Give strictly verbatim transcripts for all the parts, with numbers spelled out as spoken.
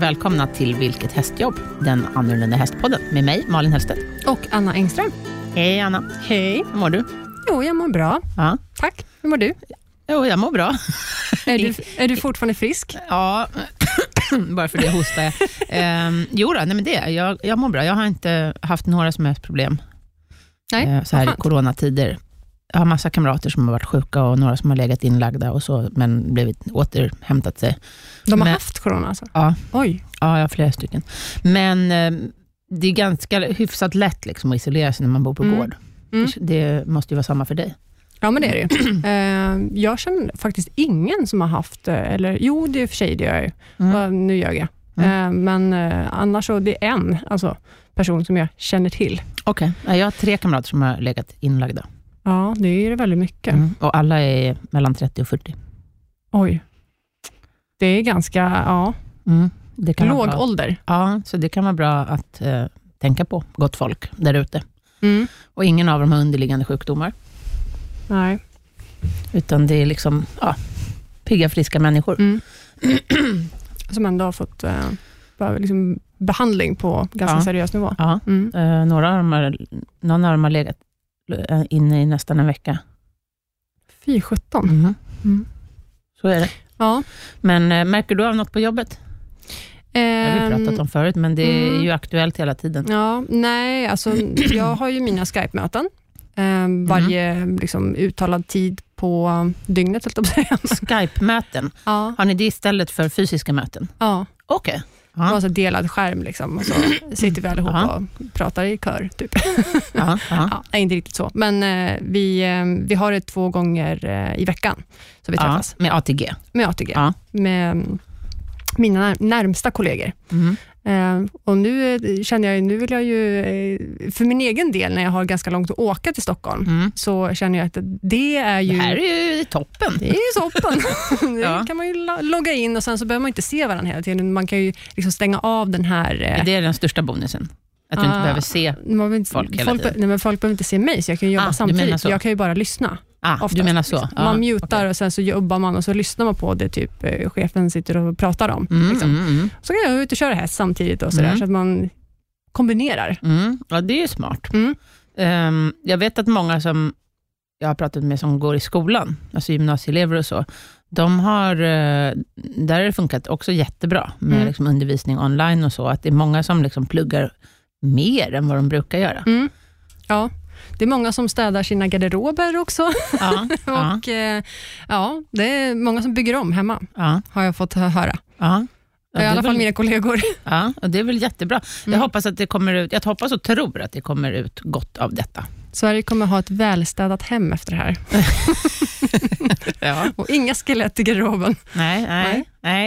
välkomna till Vilket hästjobb, den annorlunda hästpodden med mig, Malin Häststedt. Och Anna Engström. Hej Anna. Hej. Hur mår du? Jo, jag mår bra. Ja. Tack. Hur mår du? Jo, jag mår bra. Är du, är du fortfarande frisk? Ja, bara för det hostar jag. Ehm, jo då, nej men det, jag, jag mår bra. Jag har inte haft några som helst problem. Nej, så här i coronatider. Jag har massa kamrater som har varit sjuka och några som har legat inlagda och så, men blivit återhämtat sig. De har men, haft corona alltså? Ja. Oj. Ja, jag har flera stycken. Men det är ganska hyfsat lätt liksom att isolera sig när man bor på mm. gård. Mm. Det måste ju vara samma för dig. Ja, men det är det. Jag känner faktiskt ingen som har haft, eller jo, det är för sig det gör jag ju. Mm. Nu gör jag. Mm. Men annars så, det är en alltså, person som jag känner till. Okej, okay. Jag har tre kamrater som har legat inlagda. Ja, det är väldigt mycket. Mm. Och alla är mellan trettio och fyrtio. Oj. Det är ganska, ja. Mm. Det kan låg ålder. Ja, så det kan vara bra att eh, tänka på, gott folk där ute. Mm. Och ingen av dem har underliggande sjukdomar. Nej. Utan det är liksom, ja, pigga, friska människor. Mm. Som ändå har fått eh, liksom behandling på ganska ja. seriös nivå. Ja, mm. eh, några av dem har, någon av dem har legat inne i nästan en vecka. Fy sjutton. Mm. Mm. Så är det. Ja. Men äh, märker du av något på jobbet? Um, jag har pratat om förut, men det är mm. ju aktuellt hela tiden. Ja, nej, alltså jag har ju mina Skype-möten. Um, varje mm. liksom, uttalad tid på dygnet. Skype-möten? Ja. Har ni det istället för fysiska möten? Ja. Okej. Okay. Ja. Det var så delad skärm liksom, och så sitter vi allihop aha. och pratar i kör typ. Aha, aha. Ja, inte riktigt så. Men eh, vi, eh, vi har det två gånger eh, i veckan så vi träffas. Ja, med A T G? Med A T G. Ja. Med mina när- närmsta kollegor. Mm. Eh, och nu känner jag ju, nu vill jag ju, för min egen del när jag har ganska långt att åka till Stockholm mm. så känner jag att det är ju... Det här är ju toppen. Det är ju toppen. Ja. Det kan man ju logga in och sen så behöver man inte se varandra hela tiden. Man kan ju liksom stänga av den här... Eh... Det är den största bonusen. Att ah, du inte behöver se inte, folk hela folk, tiden. Nej, men folk behöver inte se mig så jag kan ju jobba ah, samtidigt. Jag kan ju bara lyssna. Ah, du menar så. Liksom. Man ah, mutar okay. och sen så jobbar man och så lyssnar man på det typ chefen sitter och pratar om. Mm, liksom. mm, mm. Så kan jag ut och köra häst samtidigt och sådär mm. så att man kombinerar. Mm. Ja, det är ju smart. Mm. Um, jag vet att många som jag har pratat med som går i skolan, alltså gymnasieelever och så, de har, där har det funkat också jättebra med mm. liksom undervisning online och så, att det är många som liksom pluggar mer än vad de brukar göra. Mm. Ja. Det är många som städar sina garderober också. Ja, och ja. ja, det är många som bygger om hemma. Ja. Har jag fått höra. Ja. Ja, i alla väl... fall mina kollegor. Ja, och det är väl jättebra. Mm. Jag hoppas att det kommer ut. Jag hoppas och tror att det kommer ut gott av detta. Sverige kommer ha ett välstädat hem efter det här. Ja. Och inga skelett i garderoben. Nej, nej, nej.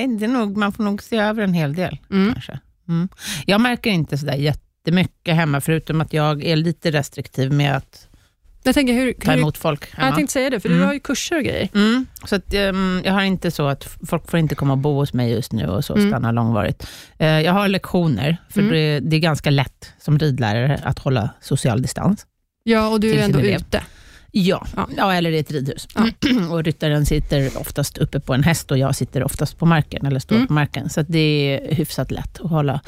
nej det är nog, man får nog se över en hel del. Mm. Kanske. Mm. Jag märker inte sådär jätte Det är mycket hemma, förutom att jag är lite restriktiv med att jag tänker, hur, ta emot hur, folk hemma. Jag tänkte säga det, för mm. du har ju kurser och grejer. Mm. Så att, um, jag har inte så att folk får inte komma och bo hos mig just nu och så mm. stanna långvarigt. Uh, jag har lektioner, för mm. det, det är ganska lätt som ridlärare att hålla social distans. Ja, och du är ändå ute. Ja. Ja. ja, eller i ett ridhus. Ja. Och ryttaren sitter oftast uppe på en häst och jag sitter oftast på marken eller står mm. på marken. Så att det är hyfsat lätt att hålla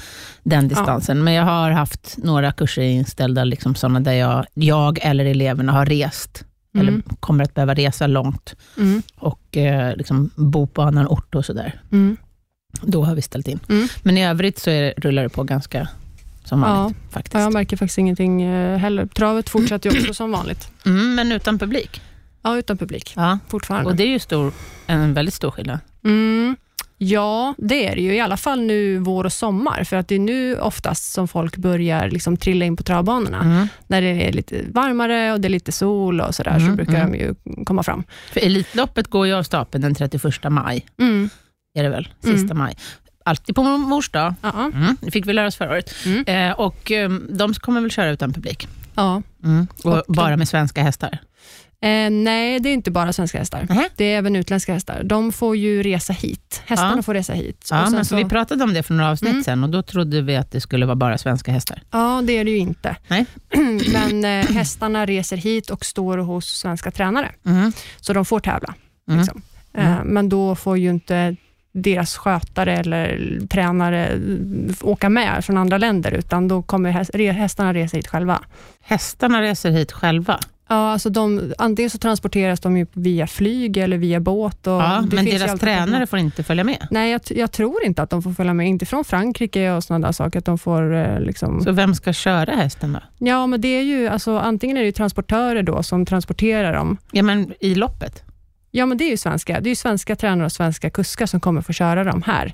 den distansen. Ja. Men jag har haft några kurser inställda liksom sådana där jag, jag eller eleverna har rest mm. eller kommer att behöva resa långt mm. och eh, liksom bo på annan ort och sådär. Mm. Då har vi ställt in. Mm. Men i övrigt så är, rullar det på ganska... Som vanligt, ja, faktiskt. Jag märker faktiskt ingenting heller. Travet fortsätter ju också som vanligt. Mm, men utan publik? Ja, utan publik. Ja. Fortfarande. Och det är ju stor, en väldigt stor skillnad. Mm. Ja, det är det ju. I alla fall nu vår och sommar. För att det är nu oftast som folk börjar liksom trilla in på travbanorna. Mm. När det är lite varmare och det är lite sol och sådär mm. så brukar mm. de ju komma fram. För Elitloppet går ju av stapeln den trettioförsta maj. Mm. Är det väl? Sista mm. maj. Alltid på mors dag. Uh-huh. Mm. Det fick vi lära oss förra året. Mm. Eh, och um, de kommer väl köra utan publik? Ja. Mm. Och och bara med svenska hästar? Eh, nej, det är inte bara svenska hästar. Uh-huh. Det är även utländska hästar. De får ju resa hit. Hästarna uh-huh. får resa hit. Ja, och men så... Vi pratade om det för några avsnitt mm. sen och då trodde vi att det skulle vara bara svenska hästar. Ja, det är det ju inte. Nej. Men eh, hästarna reser hit och står hos svenska tränare. Mm. Så de får tävla. Liksom. Mm. Eh, men då får ju inte... deras skötare eller tränare åka med från andra länder, utan då kommer häst- hästarna resa hit själva. Hästarna reser hit själva? Ja, alltså de, antingen så transporteras de ju via flyg eller via båt. Och ja, det men finns deras tränare med. Får inte följa med? Nej, jag, jag tror inte att de får följa med. Inte från Frankrike och sådana där saker. Att de får, liksom... Så vem ska köra hästen då? Ja, men det är ju, alltså, antingen är det ju transportörer då som transporterar dem. Ja, men i loppet? Ja, men det är ju svenska. Det är ju svenska tränare och svenska kuskar som kommer få köra dem här.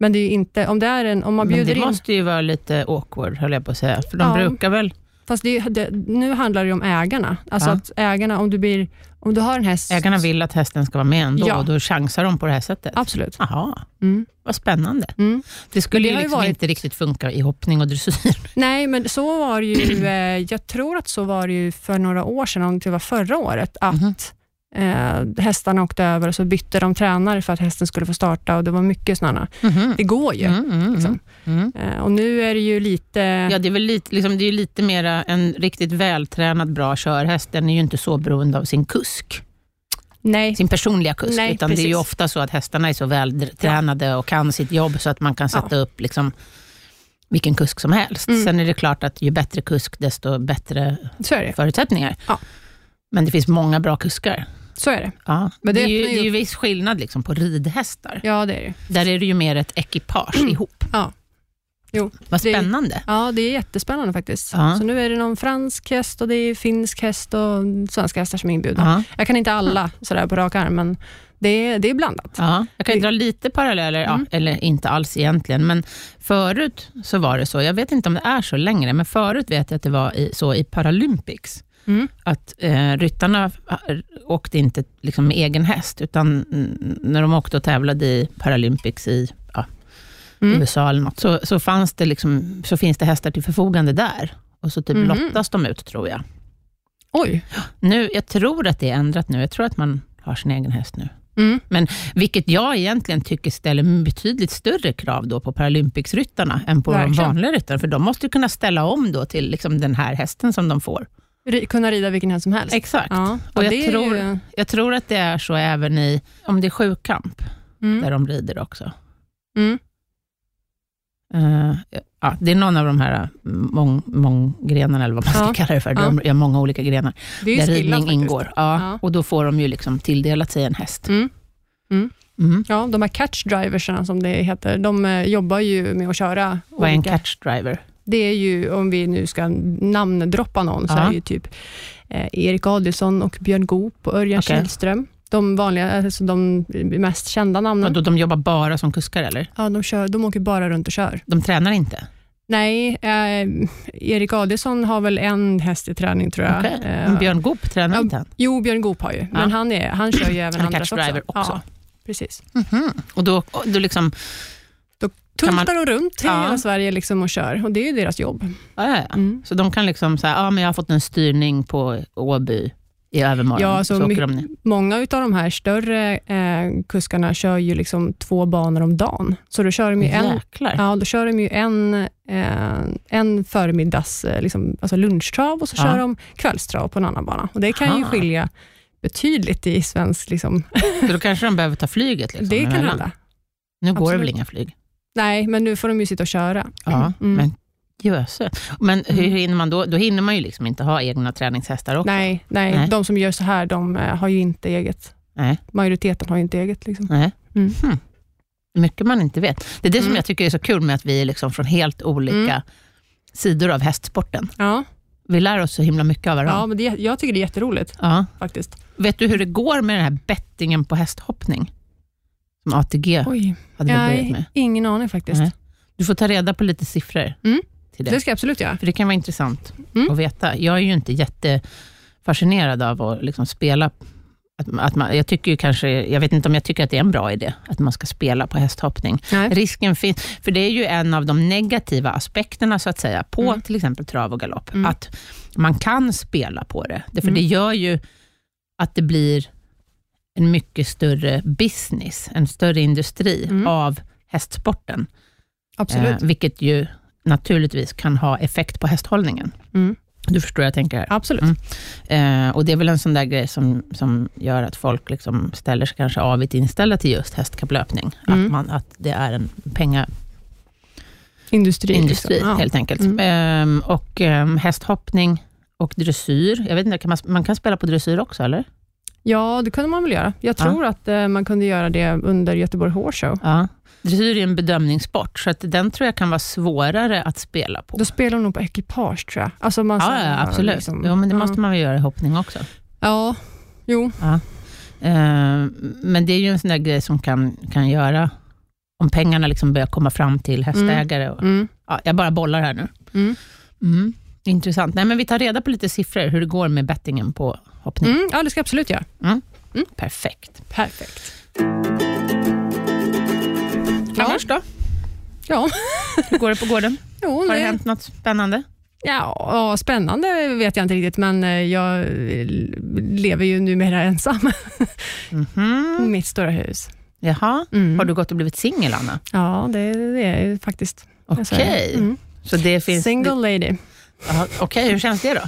Men det är ju inte, om det är en, om man bjuder in... Men det in... måste ju vara lite awkward, höll jag på att säga. För de ja. brukar väl... Fast det, det, nu handlar det om ägarna. Alltså ja. att ägarna, om du, blir, om du har en häst... Ägarna vill att hästen ska vara med ändå, ja. och då chansar de på det här sättet. Absolut. Jaha, mm. vad spännande. Mm. Det skulle det ju liksom varit... inte riktigt funka i hoppning och dressyr. Nej, men så var det ju... Jag tror att så var det ju för några år sedan, om det var förra året, att... Mm-hmm. Eh, hästarna åkte över och så bytte de tränare för att hästen skulle få starta, och det var mycket sådana. Mm-hmm. Det går ju. Mm-hmm. Liksom. Mm. Eh, och nu är det ju lite... Ja, det är väl lite, liksom, det är lite mera en riktigt vältränad, bra körhäst. Den är ju inte så beroende av sin kusk. Nej. Sin personliga kusk. Nej, utan precis. Det är ju ofta så att hästarna är så vältränade ja. och kan sitt jobb så att man kan sätta ja. upp liksom... vilken kusk som helst. Mm. Sen är det klart att ju bättre kusk, desto bättre förutsättningar. Ja. Men det finns många bra kuskar. Så är det. Ja. Men det, det är ju, ju... ju viss skillnad liksom på ridhästar. Ja, det är det. Där är det ju mer ett ekipage ihop. Ja. Jo. Vad spännande. Det är, ja, det är jättespännande faktiskt. Ja. Så nu är det någon fransk häst och det är finsk häst och svenska hästar som är inbjudna. Ja. Jag kan inte alla sådär på rak arm, men det är, det är blandat. Ja. Jag kan ju dra lite paralleller, mm. ja, eller inte alls egentligen, men förut så var det så. Jag vet inte om det är så längre, men förut vet jag att det var i, så i Paralympics. Mm. Att eh, ryttarna åkte inte liksom med egen häst, utan n- när de åkte och tävlade i Paralympics i ja, mm. U S A eller något, så, så, fanns det liksom, så finns det hästar till förfogande där, och så typ mm. lottas de ut, tror jag. Oj. Nu, jag tror att det är ändrat nu. Jag tror att man har sin egen häst nu. Mm. Men vilket jag egentligen tycker ställer betydligt större krav då på Paralympics-ryttarna än på Verkligen. de vanliga ryttarna, för de måste ju kunna ställa om då till liksom den här hästen som de får. Kunna rida vilken häst som helst. Exakt. Ja, och jag, tror, ju... jag tror att det är så även i, om det är sjukamp, mm. där de rider också. Mm. Uh, ja, det är någon av de här mång, månggrenarna, eller vad man ska ja. kalla det för. De ja. har många olika grenar. Det är ju där skillnad, ridning faktiskt. Ingår. Ja, ja. Och då får de ju liksom tilldelat sig en häst. Mm. Mm. Mm. Ja, de här catchdriverserna som det heter, de jobbar ju med att köra. Vad olika... är en catchdriver? Det är ju, om vi nu ska namndroppa någon, så ja. är ju typ eh, Erik Adelsson och Björn Goop och Örjan Källström. Okay. De vanliga, alltså de mest kända namnen. Ja, då de jobbar bara som kuskar, eller? Ja, de, kör, de åker bara runt och kör. De tränar inte? Nej, eh, Erik Adelsson har väl en häst i träning, tror jag. Okay. Eh, Björn Goop tränar ja, inte han? Jo, Björn Goop har ju, ja. men han, är, han kör ju även andra också. Driver också. Ja, precis. Mm-hmm. Och då, då liksom... Tultar och runt i ja. hela Sverige liksom och kör. Och det är ju deras jobb. Ja, ja. Mm. Så de kan liksom säga, ja men jag har fått en styrning på Åby i övermorgon. Ja, alltså, så my- de många av de här större eh, kuskarna kör ju liksom två banor om dagen. Så då kör de ju en, ja, då kör de ju en, eh, en förmiddags, liksom, alltså lunchtrav, och så ja. kör de kvällstrav på en annan bana. Och det kan Aha. ju skilja betydligt i svensk... Liksom. Så då kanske de behöver ta flyget? Liksom, det kan hända. Nu går Absolut. det väl inga flyg? Nej, men nu får de ju sitta och köra. Ja, mm. men jöse. Men hur hinner man då? Då hinner man ju liksom inte ha egna träningshästar också. Nej, nej, nej. De som gör så här, de har ju inte eget. Nej. Majoriteten har ju inte eget. Liksom. Nej. Mm. Hmm. Mycket man inte vet. Det är det mm. som jag tycker är så kul med att vi är liksom från helt olika mm. sidor av hästsporten. Ja. Vi lär oss så himla mycket av varandra. Ja, men det, jag tycker det är jätteroligt. Ja. Faktiskt. Vet du hur det går med den här bettingen på hästhoppning? A T G Oj. hade vi börjat med. Ingen aning faktiskt. Nej. Du får ta reda på lite siffror mm. till det. Det ska jag absolut göra. För det kan vara intressant mm. att veta. Jag är ju inte jättefascinerad av att liksom spela. Att, att man, jag tycker ju kanske, jag vet inte om jag tycker att det är en bra idé att man ska spela på hästhoppning. Nej. Risken finns, för det är ju en av de negativa aspekterna så att säga på mm. till exempel trav och galopp. Mm. Att man kan spela på det. det för mm. det gör ju att det blir en mycket större business, en större industri mm. av hästsporten. Absolut. Eh, vilket ju naturligtvis kan ha effekt på hästhållningen. Mm. Du förstår jag tänker. Absolut. Mm. Eh, och det är väl en sån där grej som, som gör att folk liksom ställer sig kanske avigt inställda till just hästkapplöpning. Mm. Att, man, att det är en penga... Industri. Industri, liksom. Helt ja. Enkelt. Mm. Ehm, och um, hästhoppning och dressyr. Jag vet inte, kan man, man kan spela på dressyr också, eller? Ja, det kunde man väl göra. Jag tror ja. att eh, man kunde göra det under Göteborg Horse Show. Ja. Dressyr är en bedömningssport, så att den tror jag kan vara svårare att spela på. Då spelar de nog på ekipage, tror jag. Alltså man, ja, ja, absolut. Liksom, ja, men det ja. måste man väl göra i hoppning också. Ja, jo. Ja. Ehm, men det är ju en sån där grej som kan, kan göra... Om pengarna liksom börjar komma fram till hästägare. Och, mm. Mm. Ja, jag bara bollar här nu. Mm. Mm. Intressant. Nej, men vi tar reda på lite siffror hur det går med bettingen på hoppning. Mm. Ja, det ska jag absolut göra. Mm. Mm. Perfekt. Perfekt. Ja. Annars då? Ja. Hur går det på gården? Jo, har det, det hänt något spännande? Ja, ja, spännande vet jag inte riktigt. Men jag lever ju numera ensam. Mm-hmm. Mitt stora hus. Jaha, mm. Har du gått och blivit singel, Anna? Ja, det, det är ju faktiskt. Okej, okay. mm. Så det finns... Single lady. Okej, okay. Hur känns det då?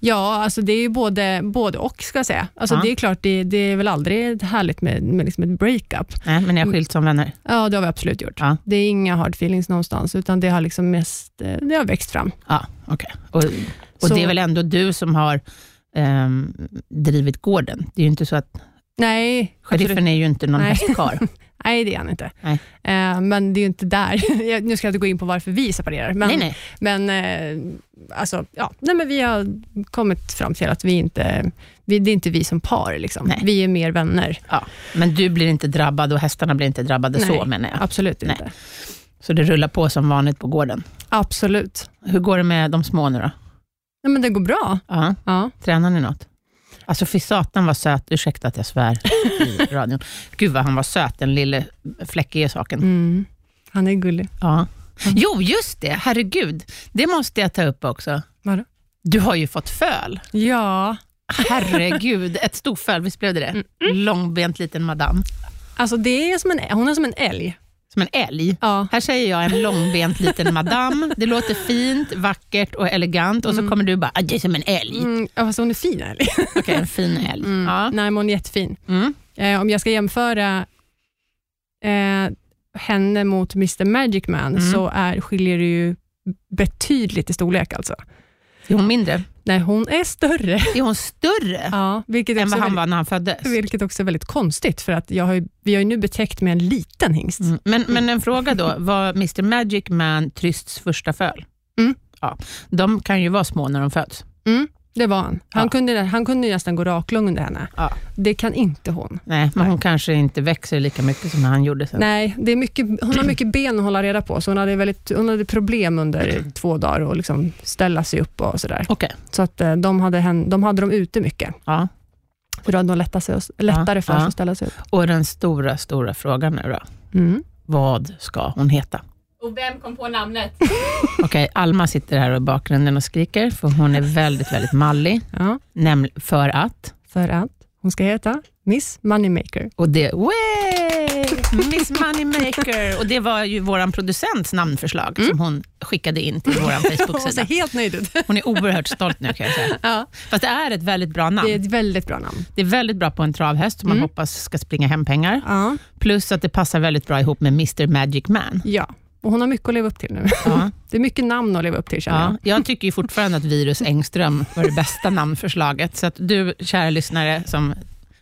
Ja, alltså det är ju både, både och ska jag säga. Alltså ja. det är klart, det, det är väl aldrig härligt med, med liksom ett breakup. Nej, men ni har skilt som vänner? Ja, det har vi absolut gjort. Ja. Det är inga hard feelings någonstans, utan det har liksom mest, det har växt fram. Ja, okej. Okay. Och, och det är väl ändå du som har eh, drivit gården? Det är ju inte så att... Nej. Sheriffen är ju inte någon hästkar. Nej, det är han inte. Nej. Eh, men det är ju inte där. Nu ska jag inte gå in på varför vi separerar. Men, nej, nej. men, eh, alltså, ja. nej, men vi har kommit fram till att vi inte, vi, det är inte vi som par. Liksom. Vi är mer vänner. Ja. Men du blir inte drabbad och hästarna blir inte drabbade, nej, så menar jag. Absolut inte. Nej. Så det rullar på som vanligt på gården? Absolut. Hur går det med de små nu då? Nej, men det går bra. Uh-huh. Ja. Tränar ni något? Alltså för satan var söt, ursäkta att jag svär i radion. Gud vad han var söt, den lille fläckiga saken. Mm. Han är gullig. Ja. Mm. Jo, just det, herregud. Det måste jag ta upp också. Vadå? Du har ju fått föl. Ja. Herregud, ett stort föl, visst blev det det? Mm. Långbent liten madam. Alltså det är som en, hon är som en älg. Som en älg. Ja. Här säger jag en långbent liten madam. Det låter fint, vackert och elegant. Och så mm. kommer du bara, det är som en älg. Mm. Ja, fast hon är fin älg. Okej, okay, en fin älg. Mm. Ja. Nej, men hon är jättefin. Mm. Eh, om jag ska jämföra eh, henne mot mister Magic Man mm. så är, skiljer det ju betydligt i storlek alltså. Är hon mindre? Nej, hon är större. Är hon större? Ja, vilket än vad han var när han föddes. Vilket också är väldigt konstigt, för att jag har ju, vi har ju nu betäckt med en liten hingst. Mm. Men, mm. men en fråga då, var mister Magic Man Trysts första föl? Mm. Ja, de kan ju vara små när de föds. Mm, det var han. Han, ja. kunde, han kunde nästan gå raklång under henne. Ja. Det kan inte hon. Nej, men Nej. hon kanske inte växer lika mycket som han gjorde sen. Nej, det är mycket, hon har mycket ben att hålla reda på. Så hon hade, väldigt, hon hade problem under två dagar och liksom ställa sig upp och sådär. Okay. Så att de hade, de hade dem ute mycket. Ja. För då hade de lättare, sig och, lättare ja. för sig ja. att ställa sig upp. Och den stora, stora frågan nu då. Mm. Vad ska hon heta? Och vem kom på namnet? Okej, okay, Alma sitter här i bakgrunden och skriker. För hon är väldigt, väldigt mallig. Ja. Näml- för att? För att hon ska heta Miss Moneymaker. Och det, way! Miss Moneymaker. Och det var ju våran producents namnförslag mm. som hon skickade in till våran Facebook-sida. Hon ser helt nöjd ut. Hon är oerhört stolt nu, kan jag säga. Ja. Fast det är ett väldigt bra namn. Det är ett väldigt bra namn. Det är väldigt bra på en travhäst som mm. man hoppas ska springa hem pengar. Ja. Plus att det passar väldigt bra ihop med mister Magic Man. Ja. Och hon har mycket att leva upp till nu. Ja. Det är mycket namn att leva upp till, känner ja. jag. Jag tycker ju fortfarande att Virus Engström var det bästa namnförslaget. Så att du, kära lyssnare, som...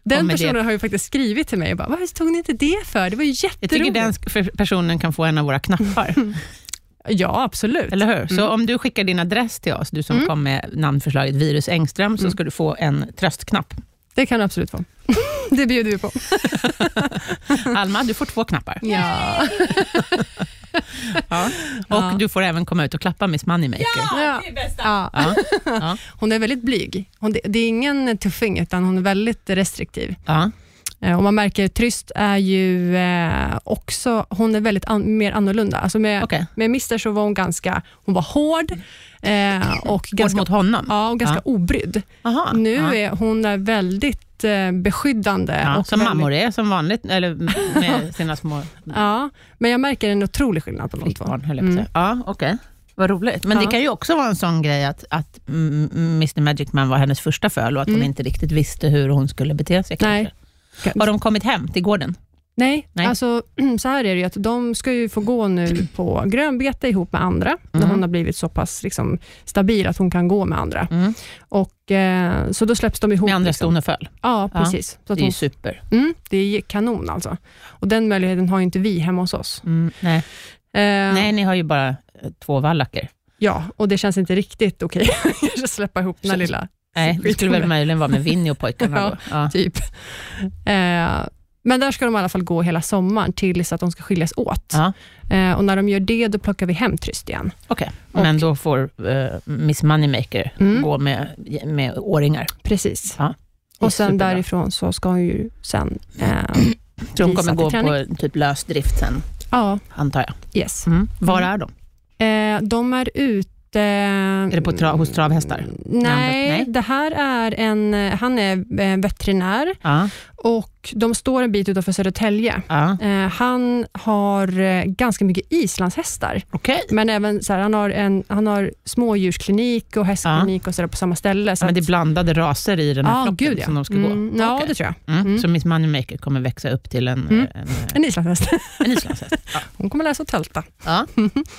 Den personen det. har ju faktiskt skrivit till mig och bara, varför tog ni inte det för? Det var ju jätteroligt. Jag tycker den personen kan få en av våra knappar. Ja, absolut. Eller hur? Mm. Så om du skickar din adress till oss, du som mm. kom med namnförslaget Virus Engström, mm. så ska du få en tröstknapp. Det kan du absolut få. Det bjuder vi på. Alma, du får två knappar. Ja. Ja. Och ja. du får även komma ut och klappa Miss Moneymaker. Ja, det är bästa. Ja. Ja. Ja. Hon är väldigt blyg. Hon, det, det är ingen tuffing, utan hon är väldigt restriktiv. Ja. Och man märker, Tryst är ju eh, också, hon är väldigt an, mer annorlunda. Alltså med, okay. med mister så var hon ganska, hon var hård. Eh, och hård ganska, mot honom? Ja, och ganska ja. obrydd. Aha, nu ja. är hon är väldigt eh, beskyddande. Ja, och som väldigt... mammor är som vanligt, eller med sina små... Ja, men jag märker en otrolig skillnad på de två. Mm. Ja, okej. Okay. Vad roligt. Men ja. Det kan ju också vara en sån grej att, att mister Magic Man var hennes första föl och att mm. hon inte riktigt visste hur hon skulle bete sig. Nej. Har de kommit hem till gården? Nej, Nej, alltså så här är det ju att de ska ju få gå nu på grönbete ihop med andra mm. när hon har blivit så pass liksom, stabil att hon kan gå med andra. Mm. Och eh, så då släpps de ihop. Med andra liksom. Stoneföl? Ja, precis. Ja, så att det är hon... super. Mm, det är kanon alltså. Och den möjligheten har ju inte vi hemma hos oss. Mm, nej. Eh, nej, ni har ju bara två vallacker. Ja, och det känns inte riktigt okej att släppa ihop den lilla. Nej, det skulle väl möjligen vara med Vinnie och pojkarna ja, då. Ja, typ. Eh, Men där ska de i alla fall gå hela sommaren tills att de ska skiljas åt. Ja. Eh, och när de gör det, då plockar vi hem Tryst igen. Okej, okay. Men då får eh, Miss Moneymaker mm. gå med, med åringar. Precis. Ja. Och sen superbra. Därifrån så ska hon ju sen... Eh, tror hon kommer gå träning. På typ lösdrift sen, ja. Antar jag. Yes. Mm. Var är de? Eh, de är ute... Är det på tra- hos travhästar? Nej, Nej, det här är en... Han är veterinär. Ja. Och de står en bit utanför Södertälje. Ja. Eh, han har ganska mycket islandshästar. Okay. Men även så här, han har en han har smådjursklinik och hästklinik ja. Och så där på samma ställe. Så ja, men det är blandade raser i den här ah, flocken gud, ja. Som de ska mm. gå. Ja, okay. Det tror jag. Mm. Mm. Så Miss Moneymaker kommer växa upp till en... Mm. En, en islandshäst. En islandshäst. Ja. Hon kommer lära sig att tälta. Ja.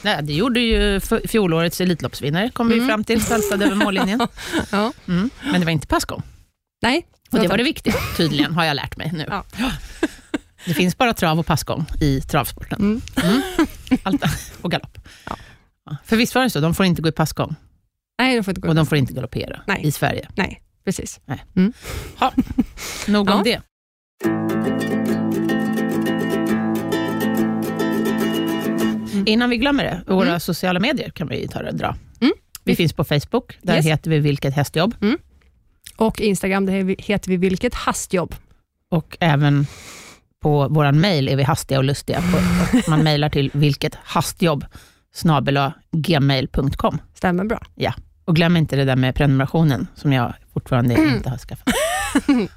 Nej, det gjorde ju f- fjolårets elitloppsvinnare. Kom mm. vi fram till tältade över mållinjen. ja. Mm. Men det var inte Pasco. Nej. Och det var det viktiga, tydligen, har jag lärt mig nu. Ja. Det finns bara trav och passgång i travsporten. Mm. Mm. Allt och galopp. Ja. För visst var det så, de får inte gå i passgång. Nej, de får inte gå. Och de får inte galoppera i Sverige. Nej, precis. Nej. Mm. Ha. Nog om ja. Det. Mm. Innan vi glömmer det, våra mm. sociala medier kan vi ta det dra. Mm. Vi finns på Facebook, där yes. heter vi Vilket hästjobb. Mm. Och Instagram, det heter vi Vilket hastjobb. Och även på våran mejl är vi hastiga och lustiga. Och man mejlar till vilket hastjobb snabel-a gmail punkt com. Stämmer bra. Ja, och glöm inte det där med prenumerationen som jag fortfarande mm. inte har skaffat.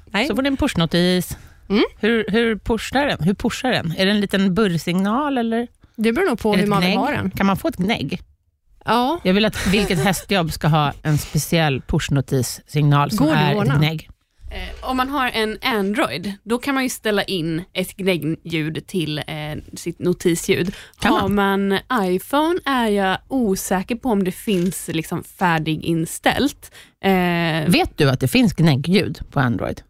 Nej. Så får det en pushnotis. Mm. Hur, hur pushar den? Hur pushar den? Är det en liten burrsignal eller? Det beror nog på hur man vill ha den. Kan man få ett gnägg? Ja. Jag vill att Vilket hästjobb ska ha en speciell pushnotis-signal som är ett gnägg. Eh, om man har en Android, då kan man ju ställa in ett gnäggljud till eh, sitt notisljud. Kan man? Har man iPhone är jag osäker på om det finns liksom färdiginställt. Eh, vet du att det finns gnäggljud på Android?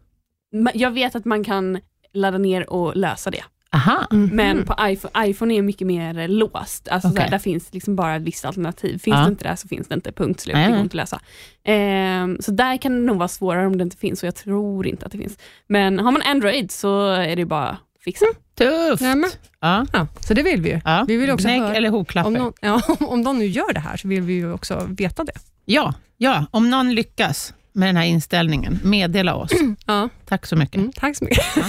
Jag vet att man kan ladda ner och lösa det. Aha. Mm-hmm. Men på iPhone, iPhone är mycket mer låst. Alltså okay. så här, där finns liksom bara vissa alternativ. Finns ja. Det inte där så finns det inte. Punkt slut. Det går inte lösa. Ehm, så där kan det nog vara svårare om det inte finns. Och jag tror inte att det finns. Men har man Android så är det bara fixa. Mm. Tufft. Ja, men. Ja. Ja, så det vill vi ju. Ja. Vi vill också Gnägg höra, eller hovklapper. Om någon, ja, om någon nu gör det här så vill vi ju också veta det. Ja, ja. Om någon lyckas med den här inställningen, meddela oss. Mm. Ja. Tack så mycket. Mm, tack så mycket. Ja.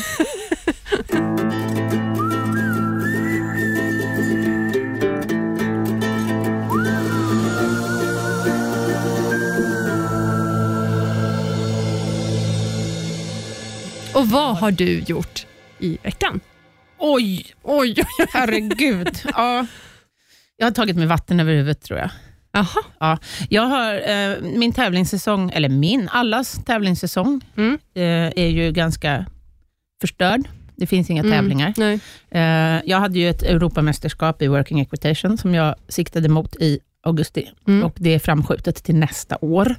Och vad har du gjort i veckan? Oj, oj, oj herregud. Ja. Jag har tagit mig vatten över huvudet tror jag. Aha. Ja. Jag har eh, min tävlingssäsong, eller min, allas tävlingssäsong mm. eh, är ju ganska förstörd. Det finns inga mm, tävlingar. Nej. Eh, jag hade ju ett Europamästerskap i Working Equitation som jag siktade mot i augusti. Mm. Och det är framskjutet till nästa år.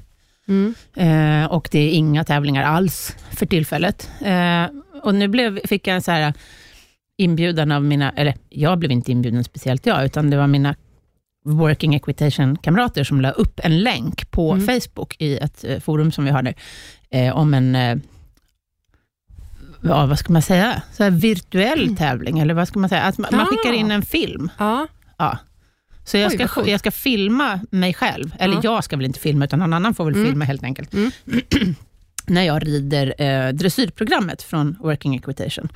Mm. Eh, och det är inga tävlingar alls för tillfället. Eh, och nu blev, fick jag en så här inbjudan av mina, eller jag blev inte inbjuden speciellt jag, utan det var mina Working Equitation-kamrater som la upp en länk på mm. Facebook i ett eh, forum som vi har nu eh, om en eh, ja, vad ska man säga? Så här virtuell mm. tävling, eller vad ska man säga? Att man, ah. man skickar in en film. Ah. Ja. Så jag ska, Oj, jag ska filma mig själv. Eller ja. Jag ska väl inte filma utan någon annan får väl mm. filma helt enkelt. Mm. När jag rider eh, dressyrprogrammet från Working Equitation.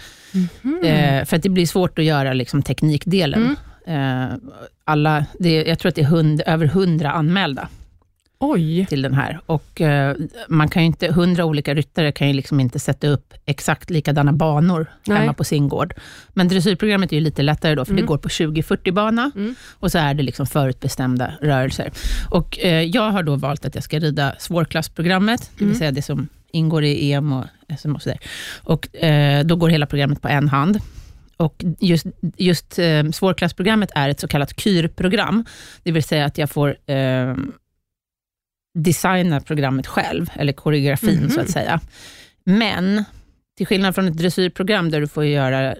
Mm. Eh, för att det blir svårt att göra liksom, teknikdelen. Mm. Eh, alla, det, jag tror att det är hund, över hundra anmälda. Oj. Till den här. Och eh, man kan ju inte, hundra olika ryttare kan ju liksom inte sätta upp exakt likadana banor. Nej. Hemma på sin gård. Men dressyrprogrammet är ju lite lättare då, för mm. det går på tjugo fyrtio bana mm. och så är det liksom förutbestämda rörelser. Och eh, jag har då valt att jag ska rida svårklassprogrammet, det vill mm. säga det som ingår i E M och S M och sådär. Och eh, då går hela programmet på en hand. Och just, just eh, svårklassprogrammet är ett så kallat kyrprogram. Det vill säga att jag får eh, designa programmet själv, eller koreografin mm-hmm. så att säga. Men till skillnad från ett dressyrprogram där du får göra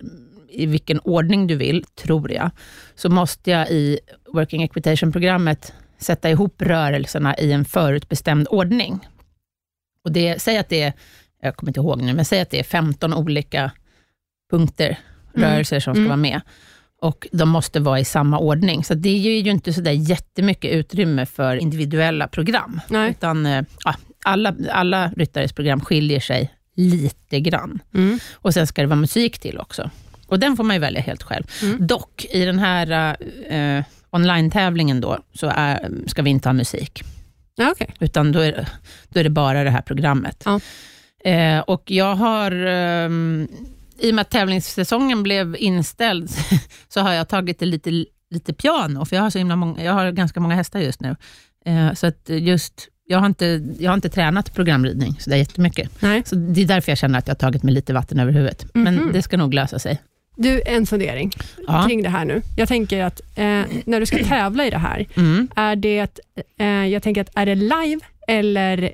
i vilken ordning du vill, tror jag, så måste jag i Working Equitation-programmet sätta ihop rörelserna i en förutbestämd ordning. Och det, säg att det är, jag kommer inte ihåg nu, men säg att det är femton olika punkter, mm. rörelser som ska mm. vara med. Och de måste vara i samma ordning. Så det ger ju inte sådär jättemycket utrymme för individuella program. Nej. Utan ja, alla, alla ryttares program skiljer sig lite grann. Mm. Och sen ska det vara musik till också. Och den får man ju välja helt själv. Mm. Dock, i den här eh, online-tävlingen då, så är, ska vi inte ha musik. Ja, okay. Utan då är, då är det bara det här programmet. Ja. Eh, och jag har... Eh, I och med att tävlingssäsongen blev inställd så har jag tagit det lite, lite piano. För jag har, så himla många, jag har ganska många hästar just nu. Eh, så att just, jag har, inte, jag har inte tränat programridning så det är jättemycket. Nej. Så det är därför jag känner att jag har tagit mig lite vatten över huvudet. Mm-hmm. Men det ska nog lösa sig. Du, en fundering ja. kring det här nu. Jag tänker att eh, när du ska tävla i det här, mm. är det, eh, jag tänker att är det live eller...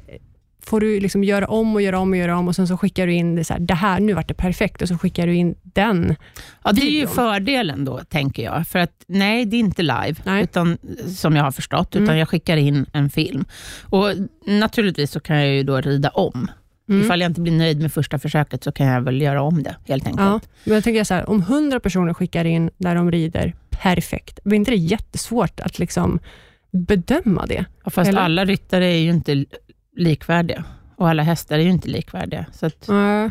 får du liksom göra om och göra om och göra om och sen så skickar du in det så här, det här, nu vart det perfekt och så skickar du in den. Ja, det är ju fördelen då, tänker jag. För att nej, det är inte live, utan, som jag har förstått, mm. utan jag skickar in en film. Och naturligtvis så kan jag ju då rida om. Mm. Ifall jag inte blir nöjd med första försöket så kan jag väl göra om det, helt enkelt. Ja, men jag tänker så här, om hundra personer skickar in där de rider perfekt, blir inte det jättesvårt att liksom bedöma det? Ja, fast eller? Alla ryttare är ju inte... likvärdiga. Och alla hästar är ju inte likvärdiga. Så att... uh,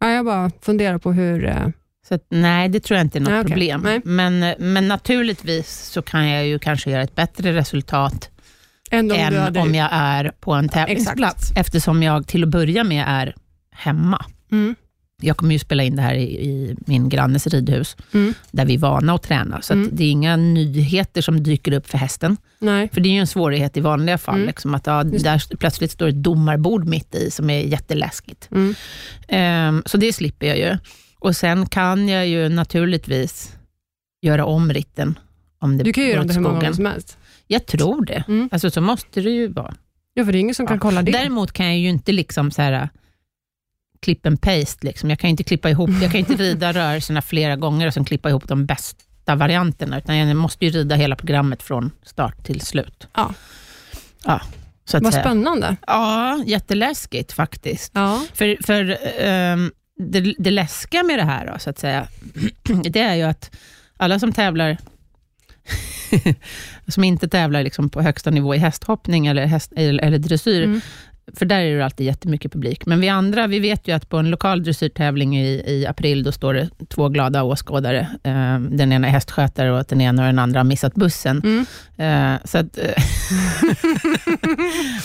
ja, jag bara funderar på hur... Uh... Så att, nej, det tror jag inte är något okay. problem. Nej. Men, men naturligtvis så kan jag ju kanske göra ett bättre resultat än om, än hade... om jag är på en tävlingsplats. Exakt. Eftersom jag till att börja med är hemma. Mm. Jag kommer ju spela in det här i, i min grannes ridhus mm. där vi är vana att träna. Så mm. att det är inga nyheter som dyker upp för hästen. Nej. För det är ju en svårighet i vanliga fall. Mm. Liksom, att, ja, där plötsligt står ett domarbord mitt i som är jätteläskigt. Mm. Um, så det slipper jag ju. Och sen kan jag ju naturligtvis göra om ritten. Om det du kan ju göra om det hur många gånger som helst. Jag tror det. Mm. Alltså så måste det ju vara. Ja, för det är ingen som ja. kan kolla det. Däremot kan jag ju inte liksom så här... klipp and paste liksom. Jag kan inte klippa ihop, jag kan inte rida rörelserna flera gånger och sen klippa ihop de bästa varianterna, utan jag måste ju rida hela programmet från start till slut. Ja. Ja, så att vad säga. Spännande. Ja, jätteläskigt faktiskt. Ja. För, för um, det, det läskiga med det här då, så att säga, det är ju att alla som tävlar som inte tävlar liksom på högsta nivå i hästhoppning eller, häst, eller, eller dressyr mm. för där är det alltid jättemycket publik. Men vi andra, vi vet ju att på en lokal dressyrtävling i, i april, då står det två glada åskådare. Eh, den ena är hästskötare och den ena och den andra har missat bussen. Mm. Eh, så att...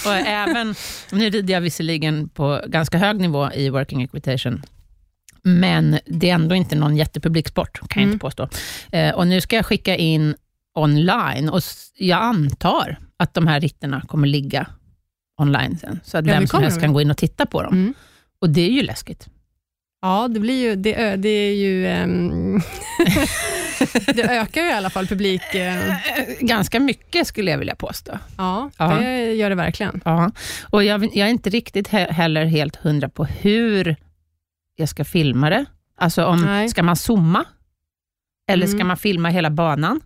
och även... Nu rider jag visserligen på ganska hög nivå i Working Equitation. Men det är ändå inte någon jättepubliksport, kan jag mm. inte påstå. Eh, och nu ska jag skicka in online. Och jag antar att de här ritterna kommer ligga online sen. Så att ja, vem som helst kan gå in och titta på dem. Mm. Och det är ju läskigt. Ja, det blir ju... Det, det är ju... Um, det ökar ju i alla fall publik... Uh. Ganska mycket skulle jag vilja påstå. Ja, ja. Det gör det verkligen. Ja. Och jag, jag är inte riktigt heller helt hundra på hur jag ska filma det. Alltså om... Nej. Ska man zooma? Eller mm. ska man filma hela banan?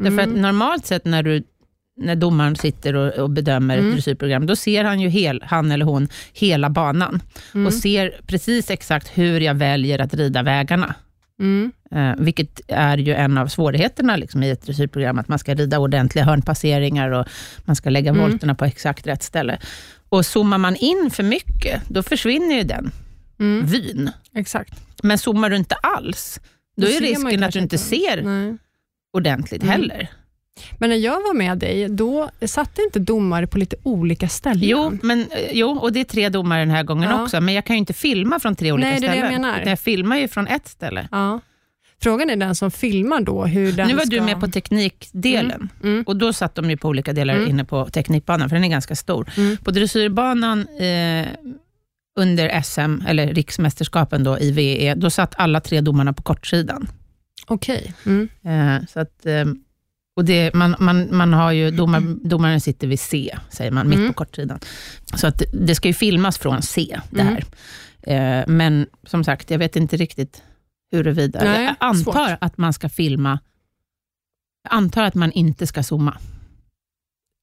Mm. Därför att normalt sett när du... när domaren sitter och, och bedömer mm. ett dressyrprogram, då ser han ju hel, han eller hon hela banan mm. och ser precis exakt hur jag väljer att rida vägarna mm. eh, vilket är ju en av svårigheterna liksom, i ett dressyrprogram, att man ska rida ordentliga hörnpasseringar och man ska lägga mm. volterna på exakt rätt ställe, och zoomar man in för mycket då försvinner ju den mm. vyn. Exakt. Men zoomar du inte alls, då, då är risken att du inte ser Nej. ordentligt mm. heller. Men när jag var med dig, då satt inte domare på lite olika ställen? Jo, men, jo och det är tre domare den här gången ja. också. Men jag kan ju inte filma från tre olika Nej, ställen. Nej, det är det jag menar. Jag filmar ju från ett ställe. Ja. Frågan är den som filmar då. Hur den nu var ska... du med på teknikdelen. Mm. Mm. Och då satt de ju på olika delar mm. inne på teknikbanan, för den är ganska stor. Mm. På dressyrbanan... Eh, under S M eller riksmästerskapen då i V E, då satt alla tre domarna på kortsidan. Okej. Okay. Mm. Eh, så att eh, och det man man man har ju domar, domaren sitter vid C, säger man, mitt mm. på kortsidan. Så att det ska ju filmas från C det här. Mm. Eh, men som sagt, jag vet inte riktigt huruvida. Nej, jag antar svårt. att man ska filma. Jag antar att man inte ska zooma.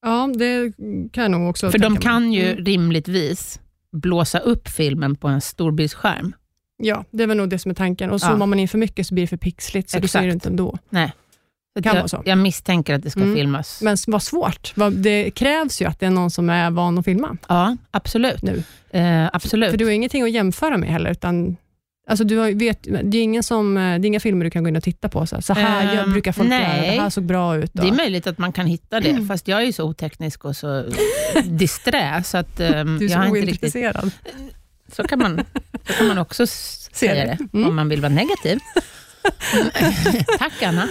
Ja, det kan jag nog också. För de kan med. ju rimligtvis blåsa upp filmen på en storbildsskärm. Ja, det var nog det som är tanken. Och zoomar ja. man in för mycket så blir det för pixligt, så Exakt. du ser det inte ändå. Nej. Det kan jag, vara så. Jag misstänker att det ska mm. filmas. Men vad svårt. Det krävs ju att det är någon som är van att filma. Ja, absolut. Nu. Eh, absolut. För du har ingenting att jämföra med heller, utan... Alltså du har, vet, det är ingen som, det är inga filmer du kan gå in och titta på så, så här um, jag brukar folk göra, det här såg bra ut då. Det är möjligt att man kan hitta det mm. fast jag är ju så oteknisk och så disträ så att um, du är så jag är inte riktigt så kan man så kan man också säga det mm. om man vill vara negativ. Tack Anna.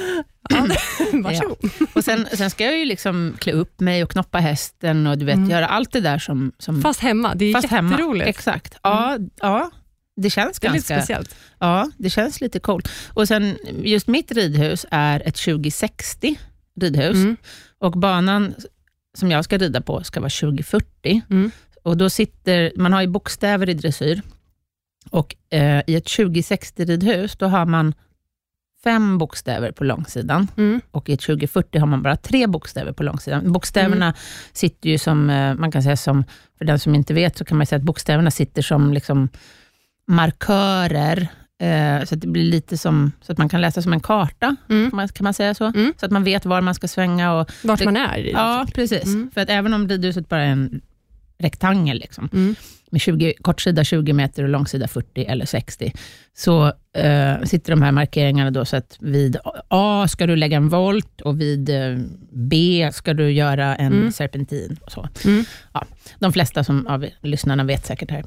Ja, varsågod. Ja. Och sen, sen ska jag ju liksom klä upp mig och knoppa hästen och du vet mm. göra allt det där som, som fast hemma, det är fast jätteroligt. Hemma. Exakt. Ja, mm. ja. Det känns det är ganska lite speciellt. Ja, det känns lite coolt. Och sen just mitt ridhus är ett tjugo sextio ridhus mm. och banan som jag ska rida på ska vara tjugo fyrtio mm. och då sitter man har ju bokstäver i dressyr och eh, i ett tjugo sextio ridhus då har man fem bokstäver på långsidan mm. och i ett tjugo fyrtio har man bara tre bokstäver på långsidan. Bokstäverna mm. sitter ju som eh, man kan säga som för den som inte vet så kan man säga att bokstäverna sitter som liksom markörer eh, så att det blir lite som så att man kan läsa som en karta mm. kan, man, kan man säga så mm. så att man vet var man ska svänga och vart det, man är i, ja precis mm. för att även om ridhuset bara är en rektangel liksom mm. med tjugo kortsida tjugo meter och långsida fyrtio eller sextio så eh, sitter de här markeringarna då så att vid A ska du lägga en volt och vid B ska du göra en mm. serpentin och så mm. ja, de flesta som av lyssnarna vet säkert här.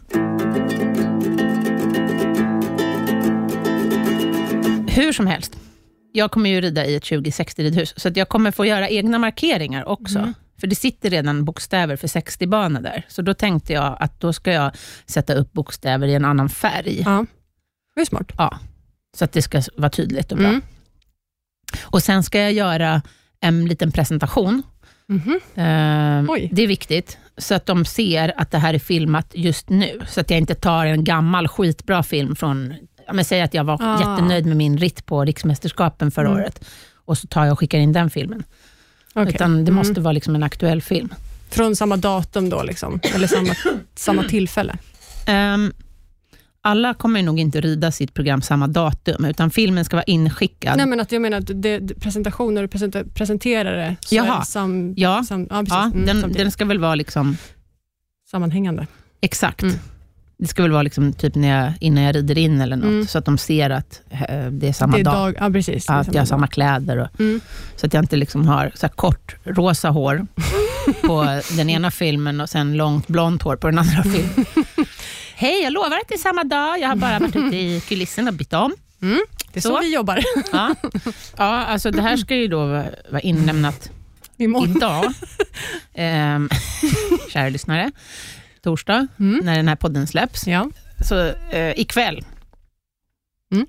Hur som helst, jag kommer ju rida i ett tjugo sextio-ridhus så att jag kommer få göra egna markeringar också. Mm. För det sitter redan bokstäver för sextio banor där. Så då tänkte jag att då ska jag sätta upp bokstäver i en annan färg. Ja, det är smart. Ja, så att det ska vara tydligt och bra. Mm. Och sen ska jag göra en liten presentation. Mm-hmm. Eh, det är viktigt så att de ser att det här är filmat just nu. Så att jag inte tar en gammal skitbra film från... Men säg att jag var ah. jättenöjd med min ritt på riksmästerskapen förra mm. året. Och så tar jag och skickar in den filmen. Okay. Utan det måste mm. vara liksom en aktuell film. Från samma datum då liksom? Eller samma, samma tillfälle? Um, alla kommer nog inte rida sitt program samma datum. Utan filmen ska vara inskickad. Nej men att jag menar att det, det, presentation när du presenter, presenterar det. Så Jaha. Det sam, ja, sam, ja, precis. ja mm, den, den ska väl vara liksom... Sammanhängande. Exakt. Mm. Det ska väl vara liksom typ när jag, innan jag rider in eller något. Mm. Så att de ser att det är samma det är dag. dag. Ja, precis. Att jag har samma kläder. Och, mm. så att jag inte liksom har så här kort rosa hår på den ena filmen och sen långt blont hår på den andra filmen. Hej, jag lovar att det är samma dag. Jag har bara varit ute i kulissen och bytt om. Mm. Det är så, så vi jobbar. ja. ja, alltså det här ska ju då vara inlämnat Imorgon. idag. Ehm, kära lyssnare. Torsdag, mm. när den här podden släpps. Ja. Så eh, ikväll. Mm.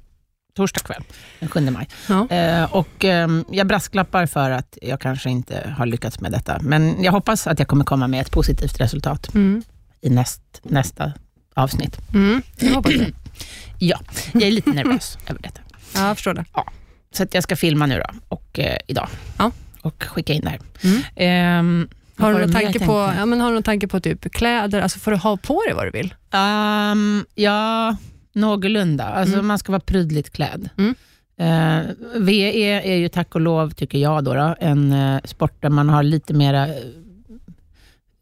Torsdag kväll, den sjunde maj. Ja. Eh, och eh, jag brasklappar för att jag kanske inte har lyckats med detta. Men jag hoppas att jag kommer komma med ett positivt resultat mm. i näst, nästa avsnitt. Mm. Jag hoppas det. Ja, jag är lite nervös över detta. Ja, jag förstår det. Ja. Så att jag ska filma nu då, och eh, idag. Ja. Och skicka in det här. Mm. Eh, Har du, någon tanke på, ja, men har du någon tanke på typ kläder? Alltså får du ha på dig vad du vill? Um, ja, någorlunda. Alltså mm. man ska vara prydligt klädd. Mm. Uh, V E är ju tack och lov, tycker jag då, då en uh, sport där man har lite mera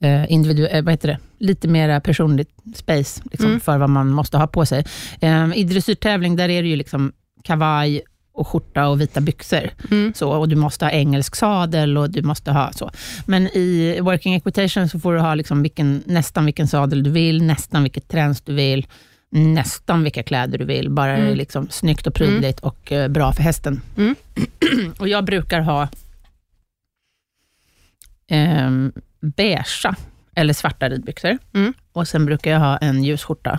uh, individu- uh, vad heter det? lite mera personligt space liksom, mm. för vad man måste ha på sig. Uh, I dressyrtävling där är det ju liksom kavaj, och skjorta och vita byxor. Mm. Så, och du måste ha engelsk sadel och du måste ha så. Men i Working Equitation så får du ha liksom vilken, nästan vilken sadel du vill, nästan vilket träns du vill, nästan vilka kläder du vill. Bara mm. liksom snyggt och prydligt mm. och eh, bra för hästen. Mm. Och jag brukar ha eh, beige eller svarta ridbyxor. Mm. Och sen brukar jag ha en ljus skjorta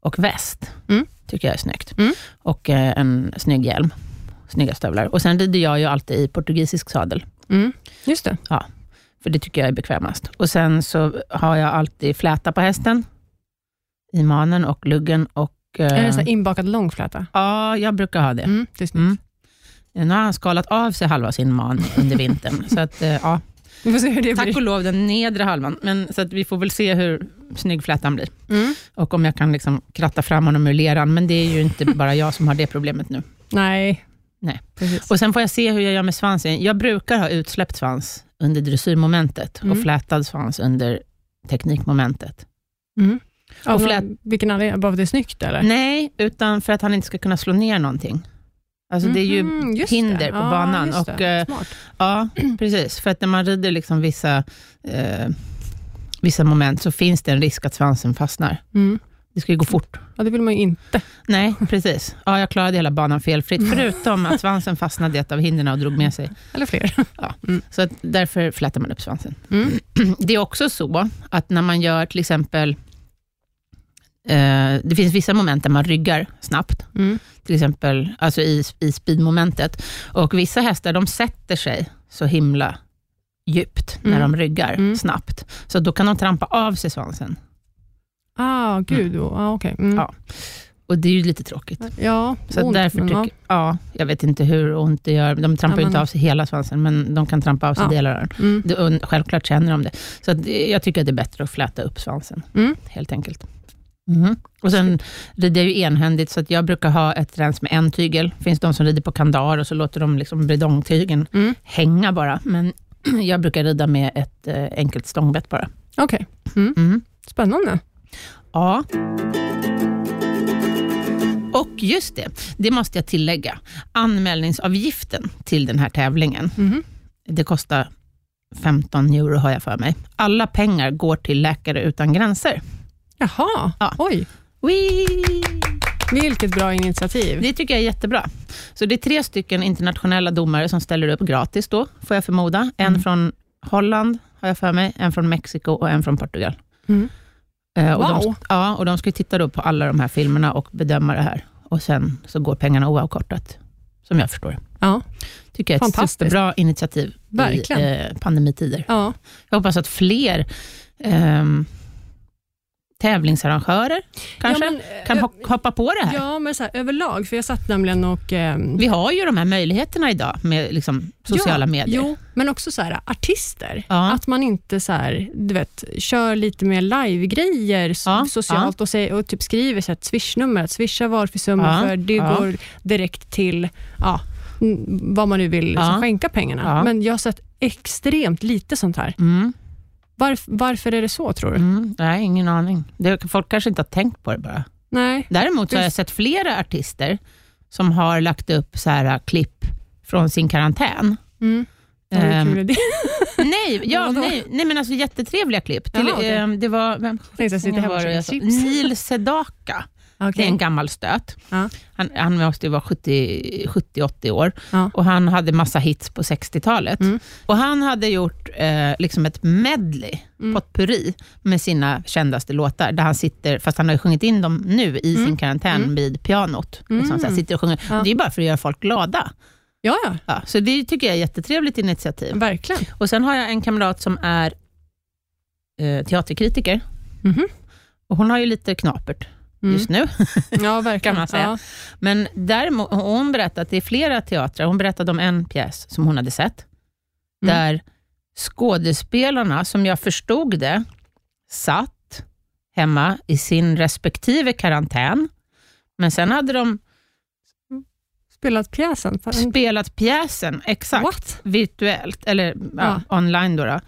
och väst. Mm. Tycker jag är snyggt. Mm. Och eh, en snygg hjälm. Snygga stövlar. Och sen rider jag ju alltid i portugisisk sadel. Mm. Just det. Ja, för det tycker jag är bekvämast. Och sen så har jag alltid fläta på hästen. I manen och luggen och... Eh, är det så här inbakad långfläta? Ja, jag brukar ha det. Mm, det är snyggt. Mm. Nu har han skalat av sig halva sin man under vintern. Så att, eh, ja. Vi får se hur det Tack blir. Och lov den nedre halvan. Men, så att vi får väl se hur snygg flätan blir. Mm. Och om jag kan liksom kratta fram honom ur leran. Men det är ju inte bara jag som har det problemet nu. Nej. Nej. Precis. Och sen får jag se hur jag gör med svansen. Jag brukar ha utsläppt svans under dressyrmomentet. Mm. Och flätad svans under teknikmomentet. Mm. Och och flät... Vilken anledning? Bara för att det är snyggt eller? Nej, utan för att han inte ska kunna slå ner någonting. Alltså mm-hmm, det är ju hinder det. på ah, banan. Och, eh, ja, precis. För att när man rider liksom vissa, eh, vissa moment så finns det en risk att svansen fastnar. Mm. Det ska ju gå fort. Ja, det vill man ju inte. Nej, precis. Ja, jag klarade hela banan felfritt. Förutom att svansen fastnade ett av hinderna och drog med sig. Eller fler. Ja, mm. Så att därför flättar man upp svansen. Mm. Det är också så att när man gör till exempel... det finns vissa moment där man ryggar snabbt, mm. till exempel alltså i, i speedmomentet, och vissa hästar de sätter sig så himla djupt mm. när de ryggar mm. snabbt, så då kan de trampa av sig svansen. Ah, gud, mm. ah, okej. Okay. Mm. Ja. Och det är ju lite tråkigt. Ja, så ont, därför tycker, ja. ja, jag vet inte hur ont det gör. De trampar ju inte av sig hela svansen, men de kan trampa av sig ja. delar av den. Mm. Självklart känner de det. Så att, jag tycker att det är bättre att fläta upp svansen, mm. helt enkelt. Mm. Och sen rider jag ju enhändigt, så att jag brukar ha ett räns med en tygel. Finns de som rider på kandar och så låter de liksom bredongtygen mm. hänga bara. Men jag brukar rida med ett eh, enkelt stångbett bara. Okej, okay. mm. mm. Spännande. Ja. Och just det, det måste jag tillägga. Anmälningsavgiften till den här tävlingen, mm. det kostar femton euro har jag för mig. Alla pengar går till Läkare utan gränser. Jaha, ja. Oj. Wee. Vilket bra initiativ. Det tycker jag är jättebra. Så det är tre stycken internationella domare som ställer upp gratis då, får jag förmoda. En mm. från Holland har jag för mig, en från Mexiko och en från Portugal. Mm. Eh, och wow. De, ja, och de ska ju titta då på alla de här filmerna och bedöma det här. Och sen så går pengarna oavkortat, som jag förstår. Ja. Tycker jag är ett superbra initiativ Verkligen. i eh, pandemitider. Ja. Jag hoppas att fler... Eh, tävlingsarrangörer kanske ja, men, kan ö- hoppa på det här. Ja, men så här, överlag, för jag satt nämligen och... Eh, vi har ju de här möjligheterna idag med liksom, sociala ja, medier. Jo, men också så här, artister. Ja. Att man inte så här, du vet, kör lite mer live-grejer ja, socialt ja. Och, se, och typ skriver så här, ett swish-nummer, att swisha varför summa ja, för det ja. går direkt till ja, vad man nu vill ja. så, skänka pengarna. Ja. Men jag har sett extremt lite sånt här. Mm. Varför, varför är det så, tror du? Mm, nej, ingen aning. Det, folk kanske inte har tänkt på det bara. Nej. Däremot så har jag sett flera artister som har lagt upp så här klipp från sin karantän. Mm. Um, det är det. nej, ja, nej, nej, men alltså jättetrevliga klipp. Till, Jaha, okay. um, det var, vem, jag var det? Neil Sedaka. Okay. Det är en gammal stöt. Ja. Han, han måste vara sjuttio åttio år. Ja. Och han hade massa hits på sextiotalet. Mm. Och han hade gjort eh, liksom ett medley, mm. potpurri, med sina kändaste låtar. Där han sitter, fast han har ju sjungit in dem nu i mm. sin karantän mm. vid pianot. Mm. Liksom, så här, sitter och sjunger. Ja. Och det är bara för att göra folk glada. Ja, ja. Ja, så det tycker jag är ett jättetrevligt initiativ. Verkligen. Och sen har jag en kamrat som är eh, teaterkritiker. Mm-hmm. Och hon har ju lite knapert. Just nu, mm. ja, verkligen. kan man säga. Ja. Men däremot, hon berättade att det är flera teatrar. Hon berättade om en pjäs som hon hade sett. Mm. Där skådespelarna, som jag förstod det, satt hemma i sin respektive karantän. Men sen hade de... Spelat pjäsen? Spelat pjäsen, exakt. What? Virtuellt, eller ja, ja. online då, då.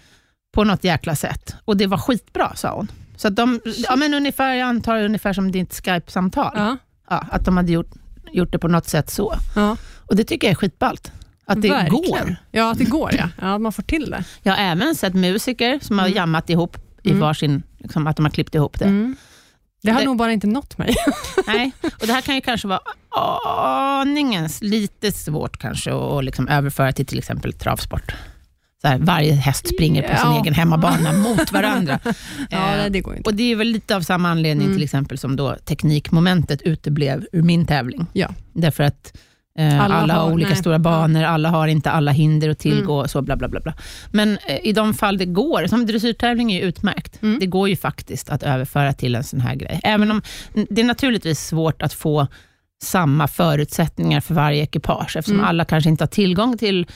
På något jäkla sätt. Och det var skitbra, sa hon. Så att de, ja men ungefär, jag antar ungefär som ditt Skype-samtal. Ja. Ja, att de hade gjort, gjort det på något sätt så. Ja. Och det tycker jag är skitballt. Att det verkligen går. Ja, att det går, ja. Ja, man får till det. Jag har även sett musiker som har mm. jammat ihop i mm. varsin, liksom, att de har klippt ihop det. Mm. Det har det, nog bara inte nått mig. Nej, och det här kan ju kanske vara aningens lite svårt kanske att liksom överföra till till exempel travsport. Så här, varje häst springer på sin ja. egen hemmabana mot varandra. Ja, det går inte. Och det är väl lite av samma anledning mm. till exempel som då teknikmomentet uteblev ur min tävling. Ja. Därför att eh, alla, alla har olika nej. stora banor, alla har inte alla hinder att tillgå mm. så bla bla bla bla. Men eh, i de fall det går, som dressyrtävling är ju utmärkt. Mm. Det går ju faktiskt att överföra till en sån här grej. Även om det är naturligtvis svårt att få samma förutsättningar för varje ekipage eftersom mm. alla kanske inte har tillgång till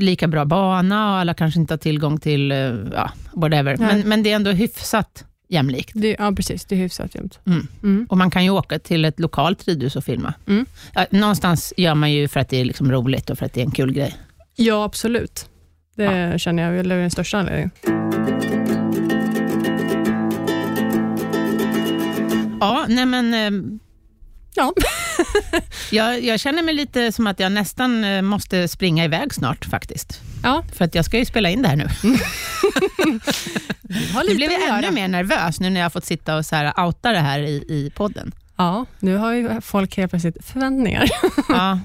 lika bra bana och alla kanske inte har tillgång till ja, whatever. Men, men det är ändå hyfsat jämlikt. Det, ja, precis. Det är hyfsat jämnt. Mm. Mm. Och man kan ju åka till ett lokalt ridhus och filma. Mm. Ja, någonstans gör man ju för att det är liksom roligt och för att det är en kul grej. Ja, absolut. Det ja. känner jag väl är den största anledningen. Ja, nej men... Ja. jag, jag känner mig lite som att jag nästan måste springa iväg snart faktiskt. Ja. För att jag ska ju spela in det här nu. Nu blev jag ännu mer nervös nu när jag har fått sitta och så här outa det här i, i podden. Ja, nu har ju folk helt plötsligt förväntningar. Ja,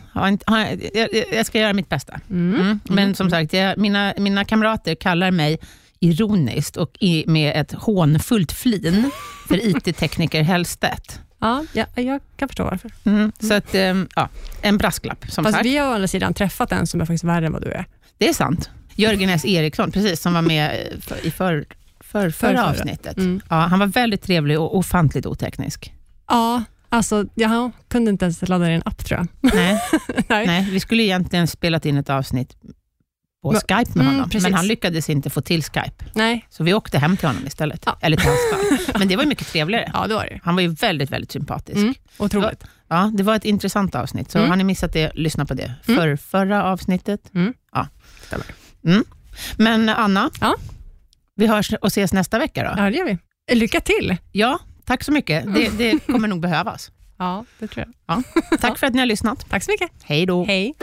jag, jag ska göra mitt bästa. Mm. Mm. Men som sagt, jag, mina, mina kamrater kallar mig ironiskt och i, med ett hånfullt flin för I T-tekniker Hällstedt. Ja, ja, jag kan förstå varför. Mm, så att, um, ja, en brasklapp som fast sagt. Vi har å andra sidan träffat en som är faktiskt värre än vad du är. Det är sant. Jörgenäs Eriksson, precis, som var med i för, för, förra avsnittet. Mm. Ja, han var väldigt trevlig och ofantligt oteknisk. Ja, alltså jag kunde inte ens ladda in en app tror jag. Nej. Nej. Nej, vi skulle egentligen spelat in ett avsnitt på men, Skype med honom. Mm, men han lyckades inte få till Skype. Nej. Så vi åkte hem till honom istället. Ja. Eller till hans fall. Men det var ju mycket trevligare. Ja, det var det. Han var ju väldigt, väldigt sympatisk. Mm, otroligt. Det var, ja, det var ett intressant avsnitt. Så mm. har ni missat det, lyssna på det. Mm. För förra avsnittet. Mm. Ja, stämmer. Mm. Men Anna, ja. vi hörs och ses nästa vecka då. Ja, det gör vi. Lycka till. Ja, tack så mycket. Mm. Det, det kommer nog behövas. Ja, det tror jag. Ja. Tack ja. för att ni har lyssnat. Tack så mycket. Hej då. Hej.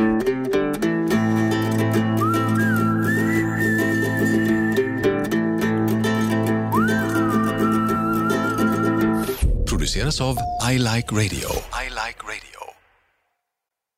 Produceras av I Like Radio. I Like Radio.